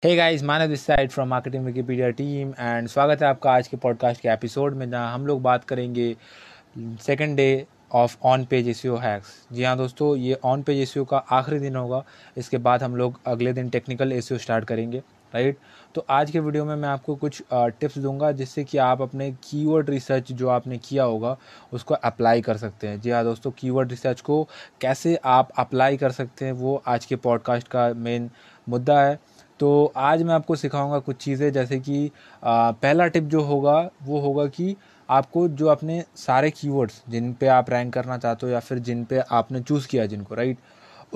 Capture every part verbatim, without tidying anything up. Hey guys, Manav this side from marketing Wikipedia team and स्वागत है आपका आज के पॉडकास्ट के एपिसोड में, जहाँ हम लोग बात करेंगे second day of on page SEO hacks. जी हाँ दोस्तों, ये ऑन पेज एसईओ का आखिरी दिन होगा, इसके बाद हम लोग अगले दिन टेक्निकल एसईओ स्टार्ट करेंगे, राइट right? तो आज के वीडियो में मैं आपको कुछ टिप्स दूंगा जिससे कि आप अपने कीवर्ड रिसर्च जो आपने किया होगा उसको अप्लाई कर सकते हैं। जी हाँ दोस्तों, कीवर्ड रिसर्च को कैसे आप अप्लाई कर सकते हैं वो आज के पॉडकास्ट का मेन मुद्दा है। तो आज मैं आपको सिखाऊंगा कुछ चीज़ें, जैसे कि आ, पहला टिप जो होगा वो होगा कि आपको जो अपने सारे कीवर्ड्स जिन पे आप रैंक करना चाहते हो या फिर जिन पे आपने चूज़ किया जिनको, राइट right?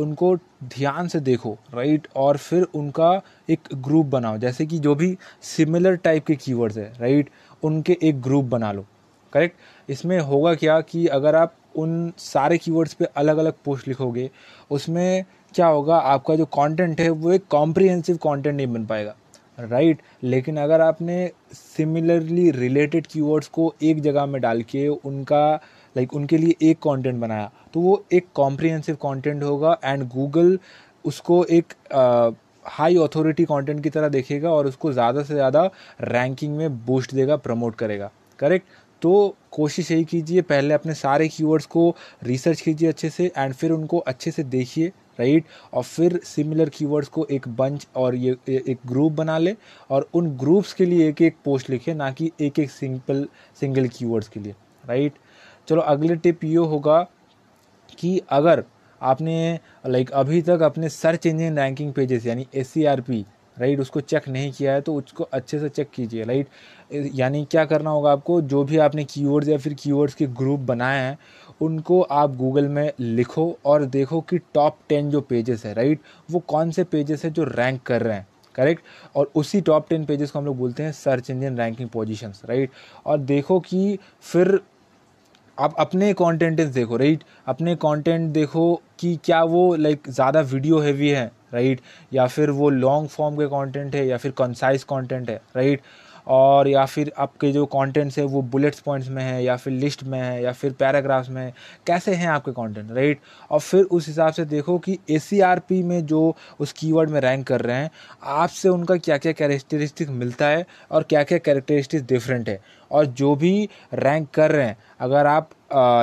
उनको ध्यान से देखो, राइट, और फिर उनका एक ग्रुप बनाओ। जैसे कि जो भी सिमिलर टाइप के कीवर्ड्स है, राइट, उनके एक ग्रुप बना लो, करेक्ट। इसमें होगा क्या कि अगर आप उन सारे कीवर्ड्स पे अलग अलग पोस्ट लिखोगे, उसमें क्या होगा, आपका जो कंटेंट है वो एक कॉम्प्रिहेंसिव कंटेंट नहीं बन पाएगा, राइट right? लेकिन अगर आपने सिमिलरली रिलेटेड कीवर्ड्स को एक जगह में डाल के उनका लाइक like, उनके लिए एक कंटेंट बनाया तो वो एक कॉम्प्रिहेंसिव कंटेंट होगा एंड गूगल उसको एक हाई अथॉरिटी कंटेंट की तरह देखेगा और उसको ज़्यादा से ज़्यादा रैंकिंग में बूस्ट देगा, प्रमोट करेगा, करेक्ट। तो कोशिश यही कीजिए, पहले अपने सारे कीवर्ड्स को रिसर्च कीजिए अच्छे से एंड फिर उनको अच्छे से देखिए, राइट right? और फिर सिमिलर कीवर्ड्स को एक बंच और ये एक ग्रुप बना ले और उन ग्रुप्स के लिए एक एक पोस्ट लिखे, ना कि एक एक सिंपल सिंगल कीवर्ड्स के लिए, राइट right? चलो अगले टिप ये होगा कि अगर आपने लाइक अभी तक अपने सर्च इंजन रैंकिंग पेजेस यानी S E R P, right, उसको चेक नहीं किया है तो उसको अच्छे से चेक कीजिए, राइट। यानी क्या करना होगा आपको, जो भी आपने कीवर्ड्स या फिर कीवर्ड्स के ग्रुप बनाए हैं उनको आप गूगल में लिखो और देखो कि टॉप टेन जो पेजेस है, राइट, वो कौन से पेजेस है जो रैंक कर रहे हैं, करेक्ट। और उसी टॉप टेन पेजेस को हम लोग बोलते हैं search engine ranking positions, right. और देखो कि फिर आप अपने कंटेंट देखो, राइट, अपने कंटेंट देखो कि क्या वो लाइक ज़्यादा वीडियो हैवी है, राइट, या फिर वो लॉन्ग फॉर्म के कंटेंट है या फिर कंसाइज कंटेंट है, राइट, और या फिर आपके जो कंटेंट्स है वो बुलेट्स पॉइंट्स में है या फिर लिस्ट में है या फिर पैराग्राफ्स में है, कैसे हैं आपके कंटेंट, राइट। और फिर उस हिसाब से देखो कि एसईआरपी में जो उस कीवर्ड में रैंक कर रहे हैं आपसे उनका क्या क्या कैरेक्टरिस्टिक मिलता है और क्या क्या कैरेक्टरिस्टिक डिफरेंट है, और जो भी रैंक कर रहे हैं अगर आप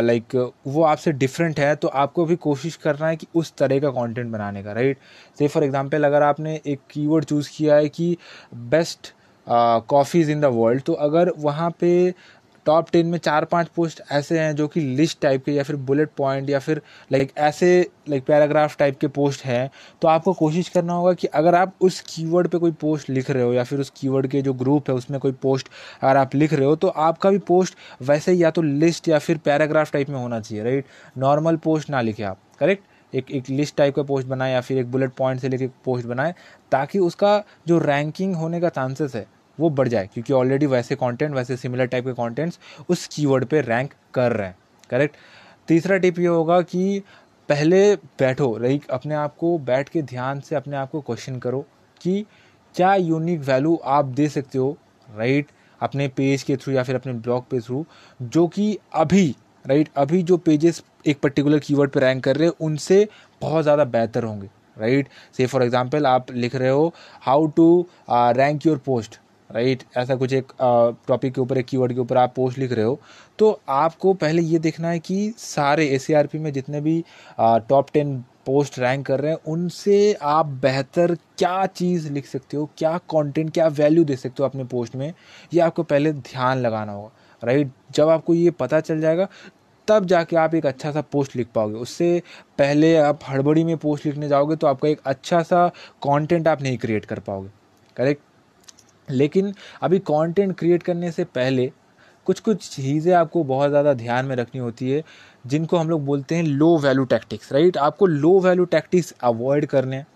लाइक वो आपसे डिफरेंट है तो आपको भी कोशिश करना है कि उस तरह का कंटेंट बनाने का, राइट। जैसे फॉर एग्जांपल अगर आपने एक कीवर्ड चूज़ किया है कि best coffees in the world, तो अगर वहाँ पे टॉप टेन में चार पांच पोस्ट ऐसे हैं जो कि लिस्ट टाइप के या फिर बुलेट पॉइंट या फिर लाइक ऐसे लाइक पैराग्राफ टाइप के पोस्ट हैं, तो आपको कोशिश करना होगा कि अगर आप उस कीवर्ड पे कोई पोस्ट लिख रहे हो या फिर उस कीवर्ड के जो ग्रुप है उसमें कोई पोस्ट अगर आप लिख रहे हो तो आपका भी पोस्ट वैसे या तो लिस्ट या फिर पैराग्राफ टाइप में होना चाहिए, राइट। नॉर्मल पोस्ट ना लिखे आप, करेक्ट। एक एक लिस्ट टाइप का पोस्ट बनाए या फिर एक बुलेट पॉइंट से लेके पोस्ट बनाए ताकि उसका जो रैंकिंग होने का चांसेस है वो बढ़ जाए, क्योंकि ऑलरेडी वैसे कंटेंट वैसे सिमिलर टाइप के कंटेंट्स उस कीवर्ड पे रैंक कर रहे हैं, करेक्ट। तीसरा टिप ये होगा कि पहले बैठो, लाइक अपने आप को बैठ के ध्यान से अपने आप को क्वेश्चन करो कि क्या यूनिक वैल्यू आप दे सकते हो, राइट, अपने पेज के थ्रू या फिर अपने ब्लॉग के थ्रू, जो कि अभी राइट right, अभी जो पेजेस एक पर्टिकुलर कीवर्ड पर रैंक कर रहे हैं उनसे बहुत ज़्यादा बेहतर होंगे, राइट। से फॉर एग्जांपल आप लिख रहे हो how to rank your post, right, ऐसा कुछ एक टॉपिक uh, के ऊपर एक कीवर्ड के ऊपर आप पोस्ट लिख रहे हो, तो आपको पहले ये देखना है कि सारे एसईआरपी में जितने भी top uh, ten post rank कर रहे हैं उनसे आप बेहतर क्या चीज़ लिख सकते हो, क्या कंटेंट, क्या वैल्यू दे सकते हो अपने पोस्ट में, ये आपको पहले ध्यान लगाना होगा, राइट। जब आपको ये पता चल जाएगा तब जाके आप एक अच्छा सा पोस्ट लिख पाओगे, उससे पहले आप हड़बड़ी में पोस्ट लिखने जाओगे तो आपका एक अच्छा सा कंटेंट आप नहीं क्रिएट कर पाओगे, करेक्ट। लेकिन अभी कंटेंट क्रिएट करने से पहले कुछ कुछ चीज़ें आपको बहुत ज़्यादा ध्यान में रखनी होती है, जिनको हम लोग बोलते हैं लो वैल्यू टैक्टिक्स, राइट। आपको लो वैल्यू टैक्टिक्स अवॉइड करने हैं।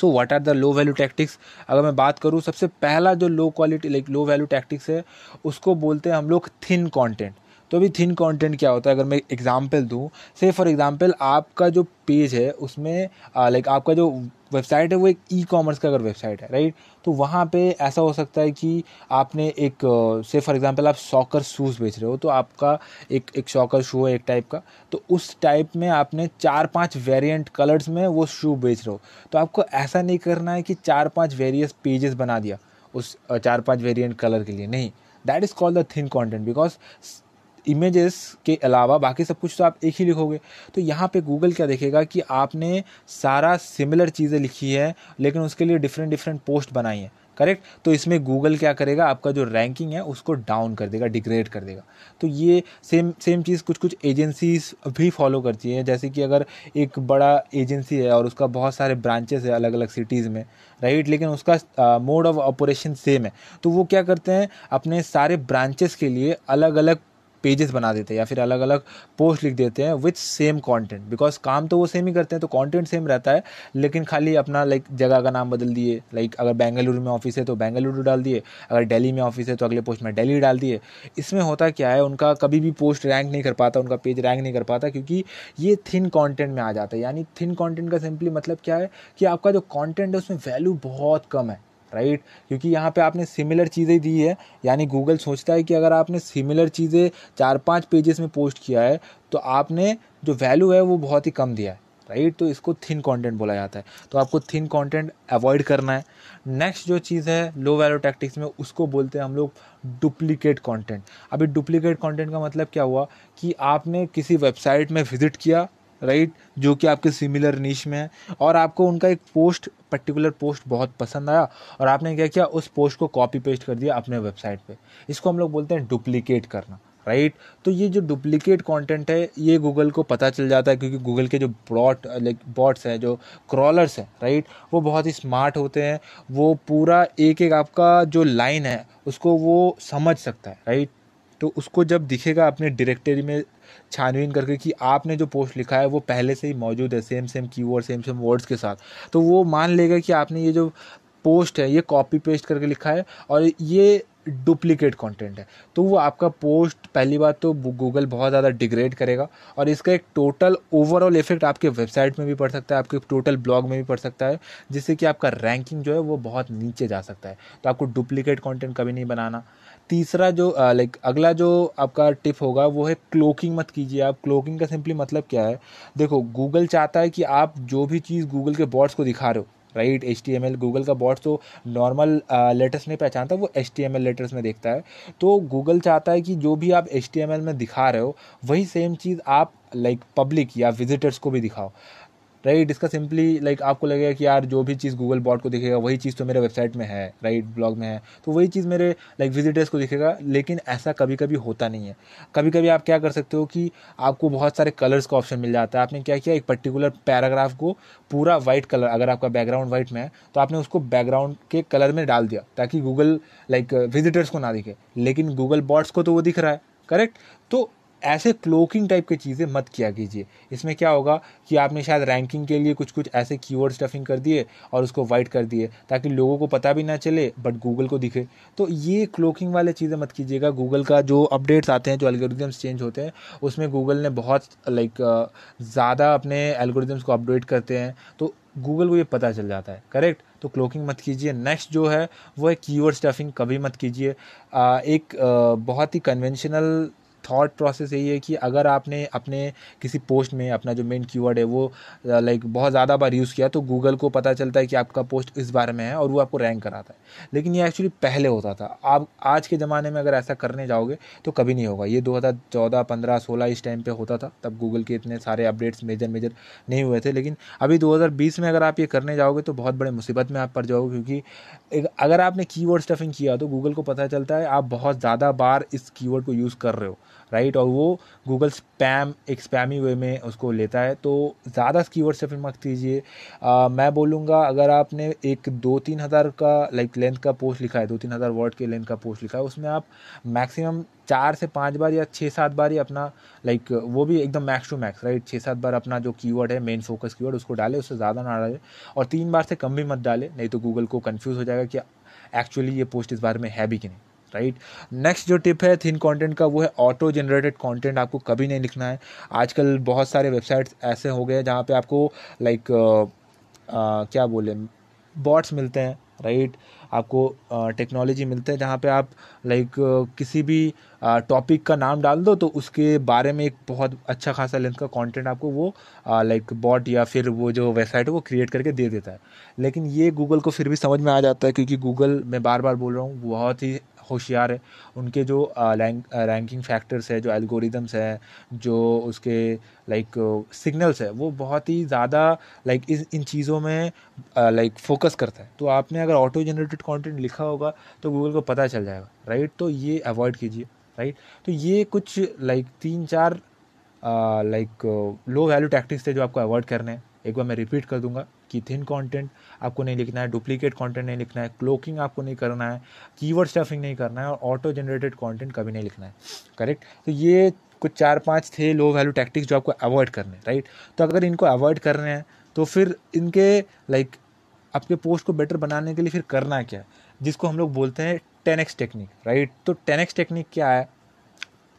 So what are the low value tactics, अगर मैं बात करूँ, सबसे पहला जो low quality like low value tactics है उसको बोलते हैं हम लोग थिन कॉन्टेंट। तो भी थिन कंटेंट क्या होता है, अगर मैं एग्जांपल दूं, से फॉर एग्जांपल आपका जो पेज है उसमें लाइक आपका जो वेबसाइट है वो एक ई कॉमर्स का अगर वेबसाइट है, राइट, तो वहाँ पे ऐसा हो सकता है कि आपने एक से फॉर एग्जांपल आप सॉकर शूज़ बेच रहे हो, तो आपका एक एक सॉकर शू है एक टाइप का, तो उस टाइप में आपने चार पांच वेरिएंट कलर्स में वो शू बेच रहे हो, तो आपको ऐसा नहीं करना है कि चार पाँच वेरियस पेजेस बना दिया उस चार पाँच वेरियंट कलर के लिए, नहीं, that is called the thin content, because images के अलावा बाकी सब कुछ तो आप एक ही लिखोगे, तो यहाँ पे गूगल क्या देखेगा कि आपने सारा सिमिलर चीज़ें लिखी है लेकिन उसके लिए डिफरेंट डिफरेंट पोस्ट बनाई हैं, करेक्ट, तो इसमें गूगल क्या करेगा, आपका जो रैंकिंग है उसको डाउन कर देगा, डिग्रेड कर देगा। तो ये सेम सेम चीज़ कुछ कुछ एजेंसीज भी फॉलो करती हैं, जैसे कि अगर एक बड़ा एजेंसी है और उसका बहुत सारे ब्रांचेस है अलग अलग सिटीज़ में, राइट, लेकिन उसका मोड ऑफ ऑपरेशन सेम है, तो वो क्या करते हैं, अपने सारे ब्रांचेस के लिए अलग अलग पेजेस बना देते हैं या फिर अलग अलग पोस्ट लिख देते हैं विथ सेम कंटेंट, बिकॉज काम तो वो सेम ही करते हैं, तो कंटेंट सेम रहता है, लेकिन खाली अपना लाइक जगह का नाम बदल दिए, लाइक अगर बेंगलुरु में ऑफिस है तो बेंगलुरु डाल दिए, अगर दिल्ली में ऑफिस है तो अगले पोस्ट में दिल्ली डाल दिए। इसमें होता क्या है, उनका कभी भी पोस्ट रैंक नहीं कर पाता, उनका पेज रैंक नहीं कर पाता, क्योंकि ये थिन कॉन्टेंट में आ जाता है। यानी थिन कॉन्टेंट का सिंपली मतलब क्या है कि आपका जो कॉन्टेंट है उसमें वैल्यू बहुत कम है, राइट, क्योंकि यहाँ पे आपने सिमिलर चीज़ें दी है, यानी गूगल सोचता है कि अगर आपने सिमिलर चीज़ें चार पांच पेजेस में पोस्ट किया है तो आपने जो वैल्यू है वो बहुत ही कम दिया है, राइट, तो इसको थिन कंटेंट बोला जाता है। तो आपको थिन कंटेंट अवॉइड करना है। नेक्स्ट जो चीज़ है लो वैल्यू टैक्टिक्स में, उसको बोलते हैं हम लोग डुप्लीकेट कंटेंट। अभी डुप्लीकेट कंटेंट का मतलब क्या हुआ कि आपने किसी वेबसाइट में विजिट किया, राइट, जो कि आपके सिमिलर नीश में है, और आपको उनका एक पोस्ट पर्टिकुलर पोस्ट बहुत पसंद आया और आपने क्या किया, उस पोस्ट को कॉपी पेस्ट कर दिया अपने वेबसाइट पे। इसको हम लोग बोलते हैं डुप्लीकेट करना, राइट। तो ये जो डुप्लीकेट कंटेंट है ये गूगल को पता चल जाता है, क्योंकि गूगल के जो ब्रॉट लाइक बॉट्स हैं, जो क्रॉलर्स हैं, राइट, वो बहुत ही स्मार्ट होते हैं, वो पूरा एक एक आपका जो लाइन है उसको वो समझ सकता है, राइट। तो उसको जब दिखेगा अपने डायरेक्टरी में छानबीन करके कि आपने जो पोस्ट लिखा है वो पहले से ही मौजूद है, same same keyword, same same words के साथ, तो वो मान लेगा कि आपने ये जो पोस्ट है ये कॉपी पेस्ट करके लिखा है और ये डुप्लीकेट कंटेंट है। तो वो आपका पोस्ट पहली बात तो गूगल बहुत ज़्यादा डिग्रेड करेगा और इसका एक टोटल ओवरऑल इफेक्ट आपके वेबसाइट में भी पड़ सकता है, आपके टोटल ब्लॉग में भी पड़ सकता है, जिससे कि आपका रैंकिंग जो है वो बहुत नीचे जा सकता है। तो आपको डुप्लीकेट कंटेंट कभी नहीं बनाना। तीसरा जो लाइक अगला जो आपका टिप होगा वो है क्लोकिंग मत कीजिए आप। क्लोकिंग का सिंपली मतलब क्या है, देखो गूगल चाहता है कि आप जो भी चीज़ गूगल के बॉट्स को दिखा रहे हो, right, H T M L Google का बॉट्स तो नॉर्मल लेटर्स नहीं पहचानता, वो H T M L letters में देखता है। तो गूगल चाहता है कि जो भी आप एच टी एम एल में दिखा रहे हो वही सेम चीज़ आप लाइक पब्लिक या विजिटर्स को भी दिखाओ, राइट right, इसका सिंपली लाइक आपको लगेगा कि यार जो भी चीज़ गूगल बॉट को दिखेगा वही चीज़ तो मेरे वेबसाइट में है, राइट right, ब्लॉग में है, तो वही चीज़ मेरे लाइक विजिटर्स को दिखेगा, लेकिन ऐसा कभी कभी होता नहीं है। कभी कभी आप क्या कर सकते हो कि आपको बहुत सारे कलर्स का ऑप्शन मिल जाता है। आपने क्या किया, एक पर्टिकुलर पैराग्राफ को पूरा वाइट कलर, अगर आपका बैकग्राउंड वाइट में है तो आपने उसको बैकग्राउंड के कलर में डाल दिया ताकि गूगल लाइक विजिटर्स को ना दिखे, लेकिन गूगल बॉट्स को तो वो दिख रहा है, करेक्ट। तो ऐसे क्लोकिंग टाइप की चीज़ें मत किया कीजिए। इसमें क्या होगा कि आपने शायद रैंकिंग के लिए कुछ कुछ ऐसे कीवर्ड स्टफिंग कर दिए और उसको वाइट कर दिए ताकि लोगों को पता भी ना चले बट गूगल को दिखे। तो ये क्लोकिंग वाले चीज़ें मत कीजिएगा। गूगल का जो अपडेट्स आते हैं, जो एल्गोरिदम्स चेंज होते हैं, उसमें गूगल ने बहुत लाइक ज़्यादा अपने एल्गोरिदम्स को अपडेट करते हैं, तो गूगल को ये पता चल जाता है, करेक्ट। तो क्लोकिंग मत कीजिए। नेक्स्ट जो है वो है कीवर्ड स्टफिंग, कभी मत कीजिए। एक बहुत ही कन्वेंशनल थॉट प्रोसेस यही है कि अगर आपने अपने किसी पोस्ट में अपना जो मेन कीवर्ड है वो लाइक बहुत ज़्यादा बार यूज़ किया तो गूगल को पता चलता है कि आपका पोस्ट इस बारे में है और वो आपको रैंक कराता है, लेकिन ये एक्चुअली पहले होता था। आप आज के ज़माने में अगर ऐसा करने जाओगे तो कभी नहीं होगा। ये दो हज़ार चौदह, पंद्रह, सोलह इस टाइम पे होता था, तब गूगल के इतने सारे अपडेट्स मेजर मेजर नहीं हुए थे, लेकिन अभी दो हज़ार बीस में अगर आप ये करने जाओगे तो बहुत बड़े मुसीबत में आप पड़ जाओगे, क्योंकि अगर आपने कीवर्ड स्टफिंग किया तो गूगल को पता चलता है आप बहुत ज़्यादा बार इस कीवर्ड को यूज़ कर रहे हो, राइट, और वो गूगल स्पैम एक स्पैमी वे में उसको लेता है। तो ज़्यादा कीवर्ड स्टफिंग मत कीजिए। मैं बोलूँगा अगर आपने एक दो तीन हज़ार का लाइक लेंथ का पोस्ट लिखा है, दो तीन हज़ार वर्ड के लेंथ का पोस्ट लिखा है, उसमें आप मैक्सिमम चार से पाँच बार या छः सात बार ही अपना लाइक वो भी एकदम मैक्स टू मैक्स, राइट, छः सात बार अपना जो कीवर्ड है मेन फोकस कीवर्ड उसको डाले, उससे ज़्यादा ना डाले, और तीन बार से कम भी मत डाले, नहीं तो गूगल को कन्फ्यूज़ हो जाएगा कि एक्चुअली ये पोस्ट इस बारे में है भी कि नहीं, राइट। नेक्स्ट जो टिप है थिन कंटेंट का वो है ऑटो जनरेटेड कंटेंट आपको कभी नहीं लिखना है। आजकल बहुत सारे वेबसाइट्स ऐसे हो गए जहाँ पे आपको लाइक क्या बोले बॉट्स मिलते हैं, राइट। आपको टेक्नोलॉजी मिलते हैं जहाँ पे आप लाइक किसी भी टॉपिक का नाम डाल दो तो उसके बारे में एक बहुत अच्छा खासा लेंथ का कंटेंट आपको वो लाइक बॉट या फिर वो जो वेबसाइट है वो क्रिएट करके दे देता है। लेकिन ये गूगल को फिर भी समझ में आ जाता है क्योंकि गूगल, मैं बार बार बोल रहा हूँ, बहुत ही होशियार है। उनके जो रैंक रैंकिंग फैक्टर्स है, जो एल्गोरिदम्स है, जो उसके लाइक सिग्नल्स है, वो बहुत ही ज़्यादा लाइक इस इन चीज़ों में लाइक फोकस करता है। तो आपने अगर ऑटो जनरेटेड कंटेंट लिखा होगा तो गूगल को पता चल जाएगा, राइट। तो ये अवॉइड कीजिए, राइट। तो ये कुछ लाइक तीन चार लाइक लो वैल्यू टैक्टिक्स थे जो आपको अवॉइड करने हैं। एक बार मैं रिपीट कर दूंगा कि थिन कंटेंट आपको नहीं लिखना है, डुप्लीकेट कंटेंट नहीं लिखना है, क्लोकिंग आपको नहीं करना है, कीवर्ड स्टफिंग नहीं करना है और ऑटो जनरेटेड कंटेंट कभी नहीं लिखना है, करेक्ट। तो ये कुछ चार पांच थे लो वैल्यू टैक्टिक्स जो आपको अवॉइड करने हैं, राइट। तो अगर इनको अवॉइड कर रहे हैं तो फिर इनके लाइक आपके पोस्ट को बेटर बनाने के लिए फिर करना क्या है, जिसको हम लोग बोलते हैं टेन एक्स टेक्निक, राइट। तो टेन एक्स टेक्निक क्या है?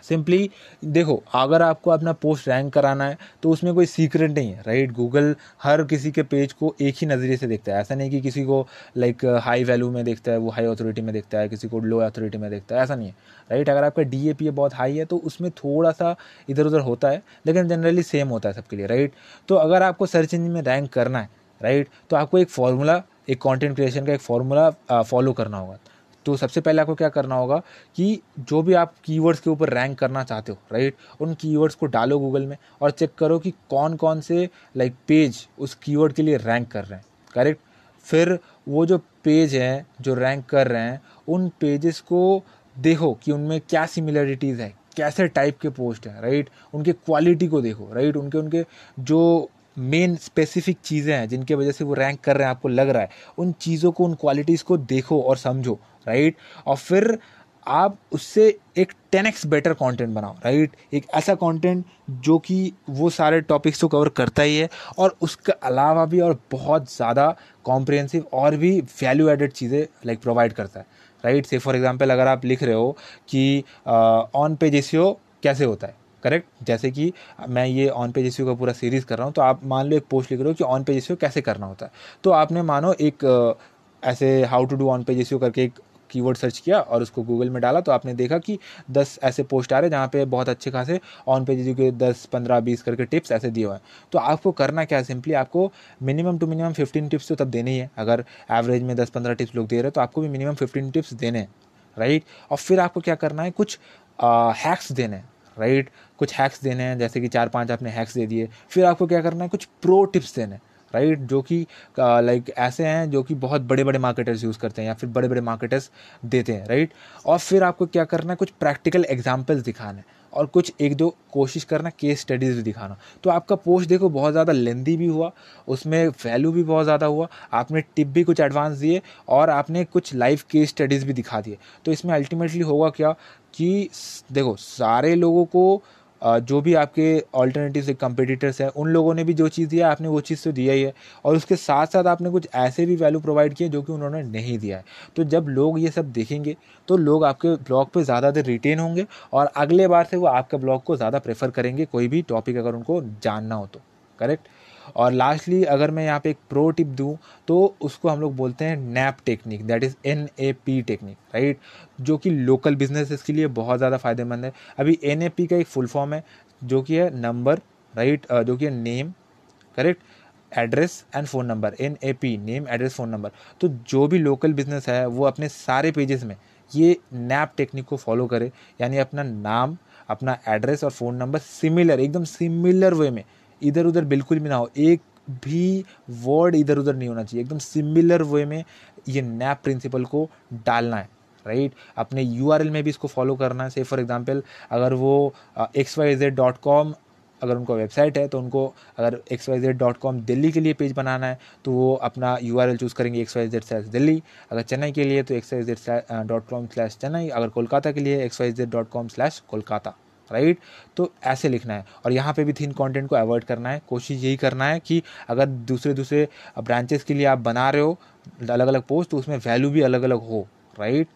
सिंपली देखो, अगर आपको अपना पोस्ट रैंक कराना है तो उसमें कोई सीक्रेट नहीं है, राइट। गूगल हर किसी के पेज को एक ही नज़रिए से देखता है। ऐसा नहीं कि किसी को लाइक हाई वैल्यू में देखता है, वो हाई अथॉरिटी में देखता है, किसी को लो अथॉरिटी में देखता है, ऐसा नहीं है, राइट। अगर आपका डी ए पी बहुत हाई है तो उसमें थोड़ा सा इधर उधर होता है, लेकिन जनरली सेम होता है सबके लिए, राइट। तो अगर आपको सर्च इंजन में रैंक करना है, राइट, तो आपको एक फार्मूला, एक कंटेंट क्रिएशन का एक फार्मूला फॉलो करना होगा। तो सबसे पहले आपको क्या करना होगा कि जो भी आप कीवर्ड्स के ऊपर रैंक करना चाहते हो, राइट, उन कीवर्ड्स को डालो गूगल में और चेक करो कि कौन कौन से लाइक पेज उस कीवर्ड के लिए रैंक कर रहे हैं, करेक्ट। फिर वो जो पेज हैं जो रैंक कर रहे हैं उन पेजेस को देखो कि उनमें क्या सिमिलरिटीज़ है, कैसे टाइप के पोस्ट हैं, राइट। उनके क्वालिटी को देखो, राइट। उनके उनके जो मेन स्पेसिफिक चीज़ें हैं जिनके वजह से वो रैंक कर रहे हैं, आपको लग रहा है, उन चीज़ों को, उन क्वालिटीज़ को देखो और समझो, राइट। और फिर आप उससे एक टेन एक्स बेटर कंटेंट बनाओ, राइट। एक ऐसा कंटेंट जो कि वो सारे टॉपिक्स को कवर करता ही है और उसके अलावा भी और बहुत ज़्यादा कॉम्प्रिहेंसिव और भी वैल्यू एडेड चीज़ें लाइक प्रोवाइड करता है, राइट। से फॉर एग्जांपल अगर आप लिख रहे हो कि ऑन पेज एसईओ कैसे होता है, करेक्ट, जैसे कि मैं ये ऑन पेज एसईओ का पूरा सीरीज़ कर रहा हूँ, तो आप मान लो एक पोस्ट लिख रहे हो कि ऑन पेज एसईओ कैसे करना होता है। तो आपने मानो एक ऐसे how to do on page SEO करके एक कीवर्ड सर्च किया और उसको गूगल में डाला, तो आपने देखा कि दस ऐसे पोस्ट आ रहे हैं जहाँ पे बहुत अच्छे खासे ऑन पेज एसईओ के दस पंद्रह बीस करके टिप्स ऐसे दिए हुए हैं। तो आपको करना क्या है, सिंपली आपको मिनिमम टू मिनिमम पंद्रह टिप्स तो तब देने ही है। अगर एवरेज में दस पंद्रह टिप्स लोग दे रहे हैं तो आपको भी मिनिमम पंद्रह टिप्स देने हैं, राइट। और फिर आपको क्या करना है, कुछ हैक्स देने हैं, राइट। कुछ हैक्स देने हैं, जैसे कि चार पाँच आपने हैक्स दे दिए। फिर आपको क्या करना है, कुछ प्रो टिप्स देने हैं, राइट, जो कि लाइक ऐसे हैं जो कि बहुत बड़े बड़े मार्केटर्स यूज़ करते हैं या फिर बड़े बड़े मार्केटर्स देते हैं, राइट। और फिर आपको क्या करना है, कुछ प्रैक्टिकल एग्जांपल्स दिखाने और कुछ एक दो कोशिश करना केस स्टडीज़ भी दिखाना। तो आपका पोस्ट देखो बहुत ज़्यादा लेंदी भी हुआ, उसमें वैल्यू भी बहुत ज़्यादा हुआ, आपने टिप भी कुछ एडवांस दिए और आपने कुछ लाइव केस स्टडीज़ भी दिखा दिए। तो इसमें अल्टीमेटली होगा क्या कि देखो सारे लोगों को, जो भी आपके ऑल्टरनेटिव्स एक कंपटीटर्स हैं, उन लोगों ने भी जो चीज़ दिया आपने वो चीज़ तो दिया ही है, और उसके साथ साथ आपने कुछ ऐसे भी वैल्यू प्रोवाइड किए जो कि उन्होंने नहीं दिया है। तो जब लोग ये सब देखेंगे तो लोग आपके ब्लॉग पे ज़्यादा देर रिटेन होंगे और अगले बार से वो आपका ब्लॉग को ज़्यादा प्रेफर करेंगे, कोई भी टॉपिक अगर उनको जानना हो तो, करेक्ट। और लास्टली अगर मैं यहाँ पे एक प्रो टिप दूँ तो उसको हम लोग बोलते हैं NAP technique, that is N A P technique, right, जो कि लोकल बिजनेसेस के लिए बहुत ज़्यादा फायदेमंद है। अभी एन ए पी का एक फुल फॉर्म है जो कि है नंबर, राइट, जो कि है name, correct, address and phone number, N A P, name address phone number. तो जो भी लोकल बिजनेस है वो अपने सारे पेजेस में ये नैप टेक्निक को फॉलो करे, यानी अपना नाम, अपना एड्रेस और फ़ोन नंबर सिमिलर, एकदम सिमिलर वे में, इधर उधर बिल्कुल भी ना हो, एक भी वर्ड इधर उधर नहीं होना चाहिए, एकदम सिमिलर वे में ये नैप प्रिंसिपल को डालना है, राइट। अपने यूआरएल में भी इसको फॉलो करना है। से फॉर एग्जांपल अगर वो X Y Z dot com अगर उनका वेबसाइट है तो उनको अगर X Y Z dot com Delhi के लिए पेज बनाना है तो वो अपना यूआरएल चूज़ करेंगे X Y Z slash Delhi, अगर चेन्नई के लिए तो X Y Z dot com slash Chennai, अगर कोलकाता के लिए X Y Z dot com slash Kolkata, right. तो ऐसे लिखना है और यहाँ पे भी थिन कंटेंट को अवॉइड करना है। कोशिश यही करना है कि अगर दूसरे दूसरे ब्रांचेस के लिए आप बना रहे हो अलग अलग पोस्ट तो उसमें वैल्यू भी अलग अलग हो, राइट।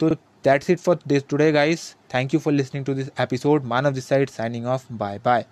तो That's it for this today, guys. Thank you for listening to this episode. Manav this side signing off. Bye bye.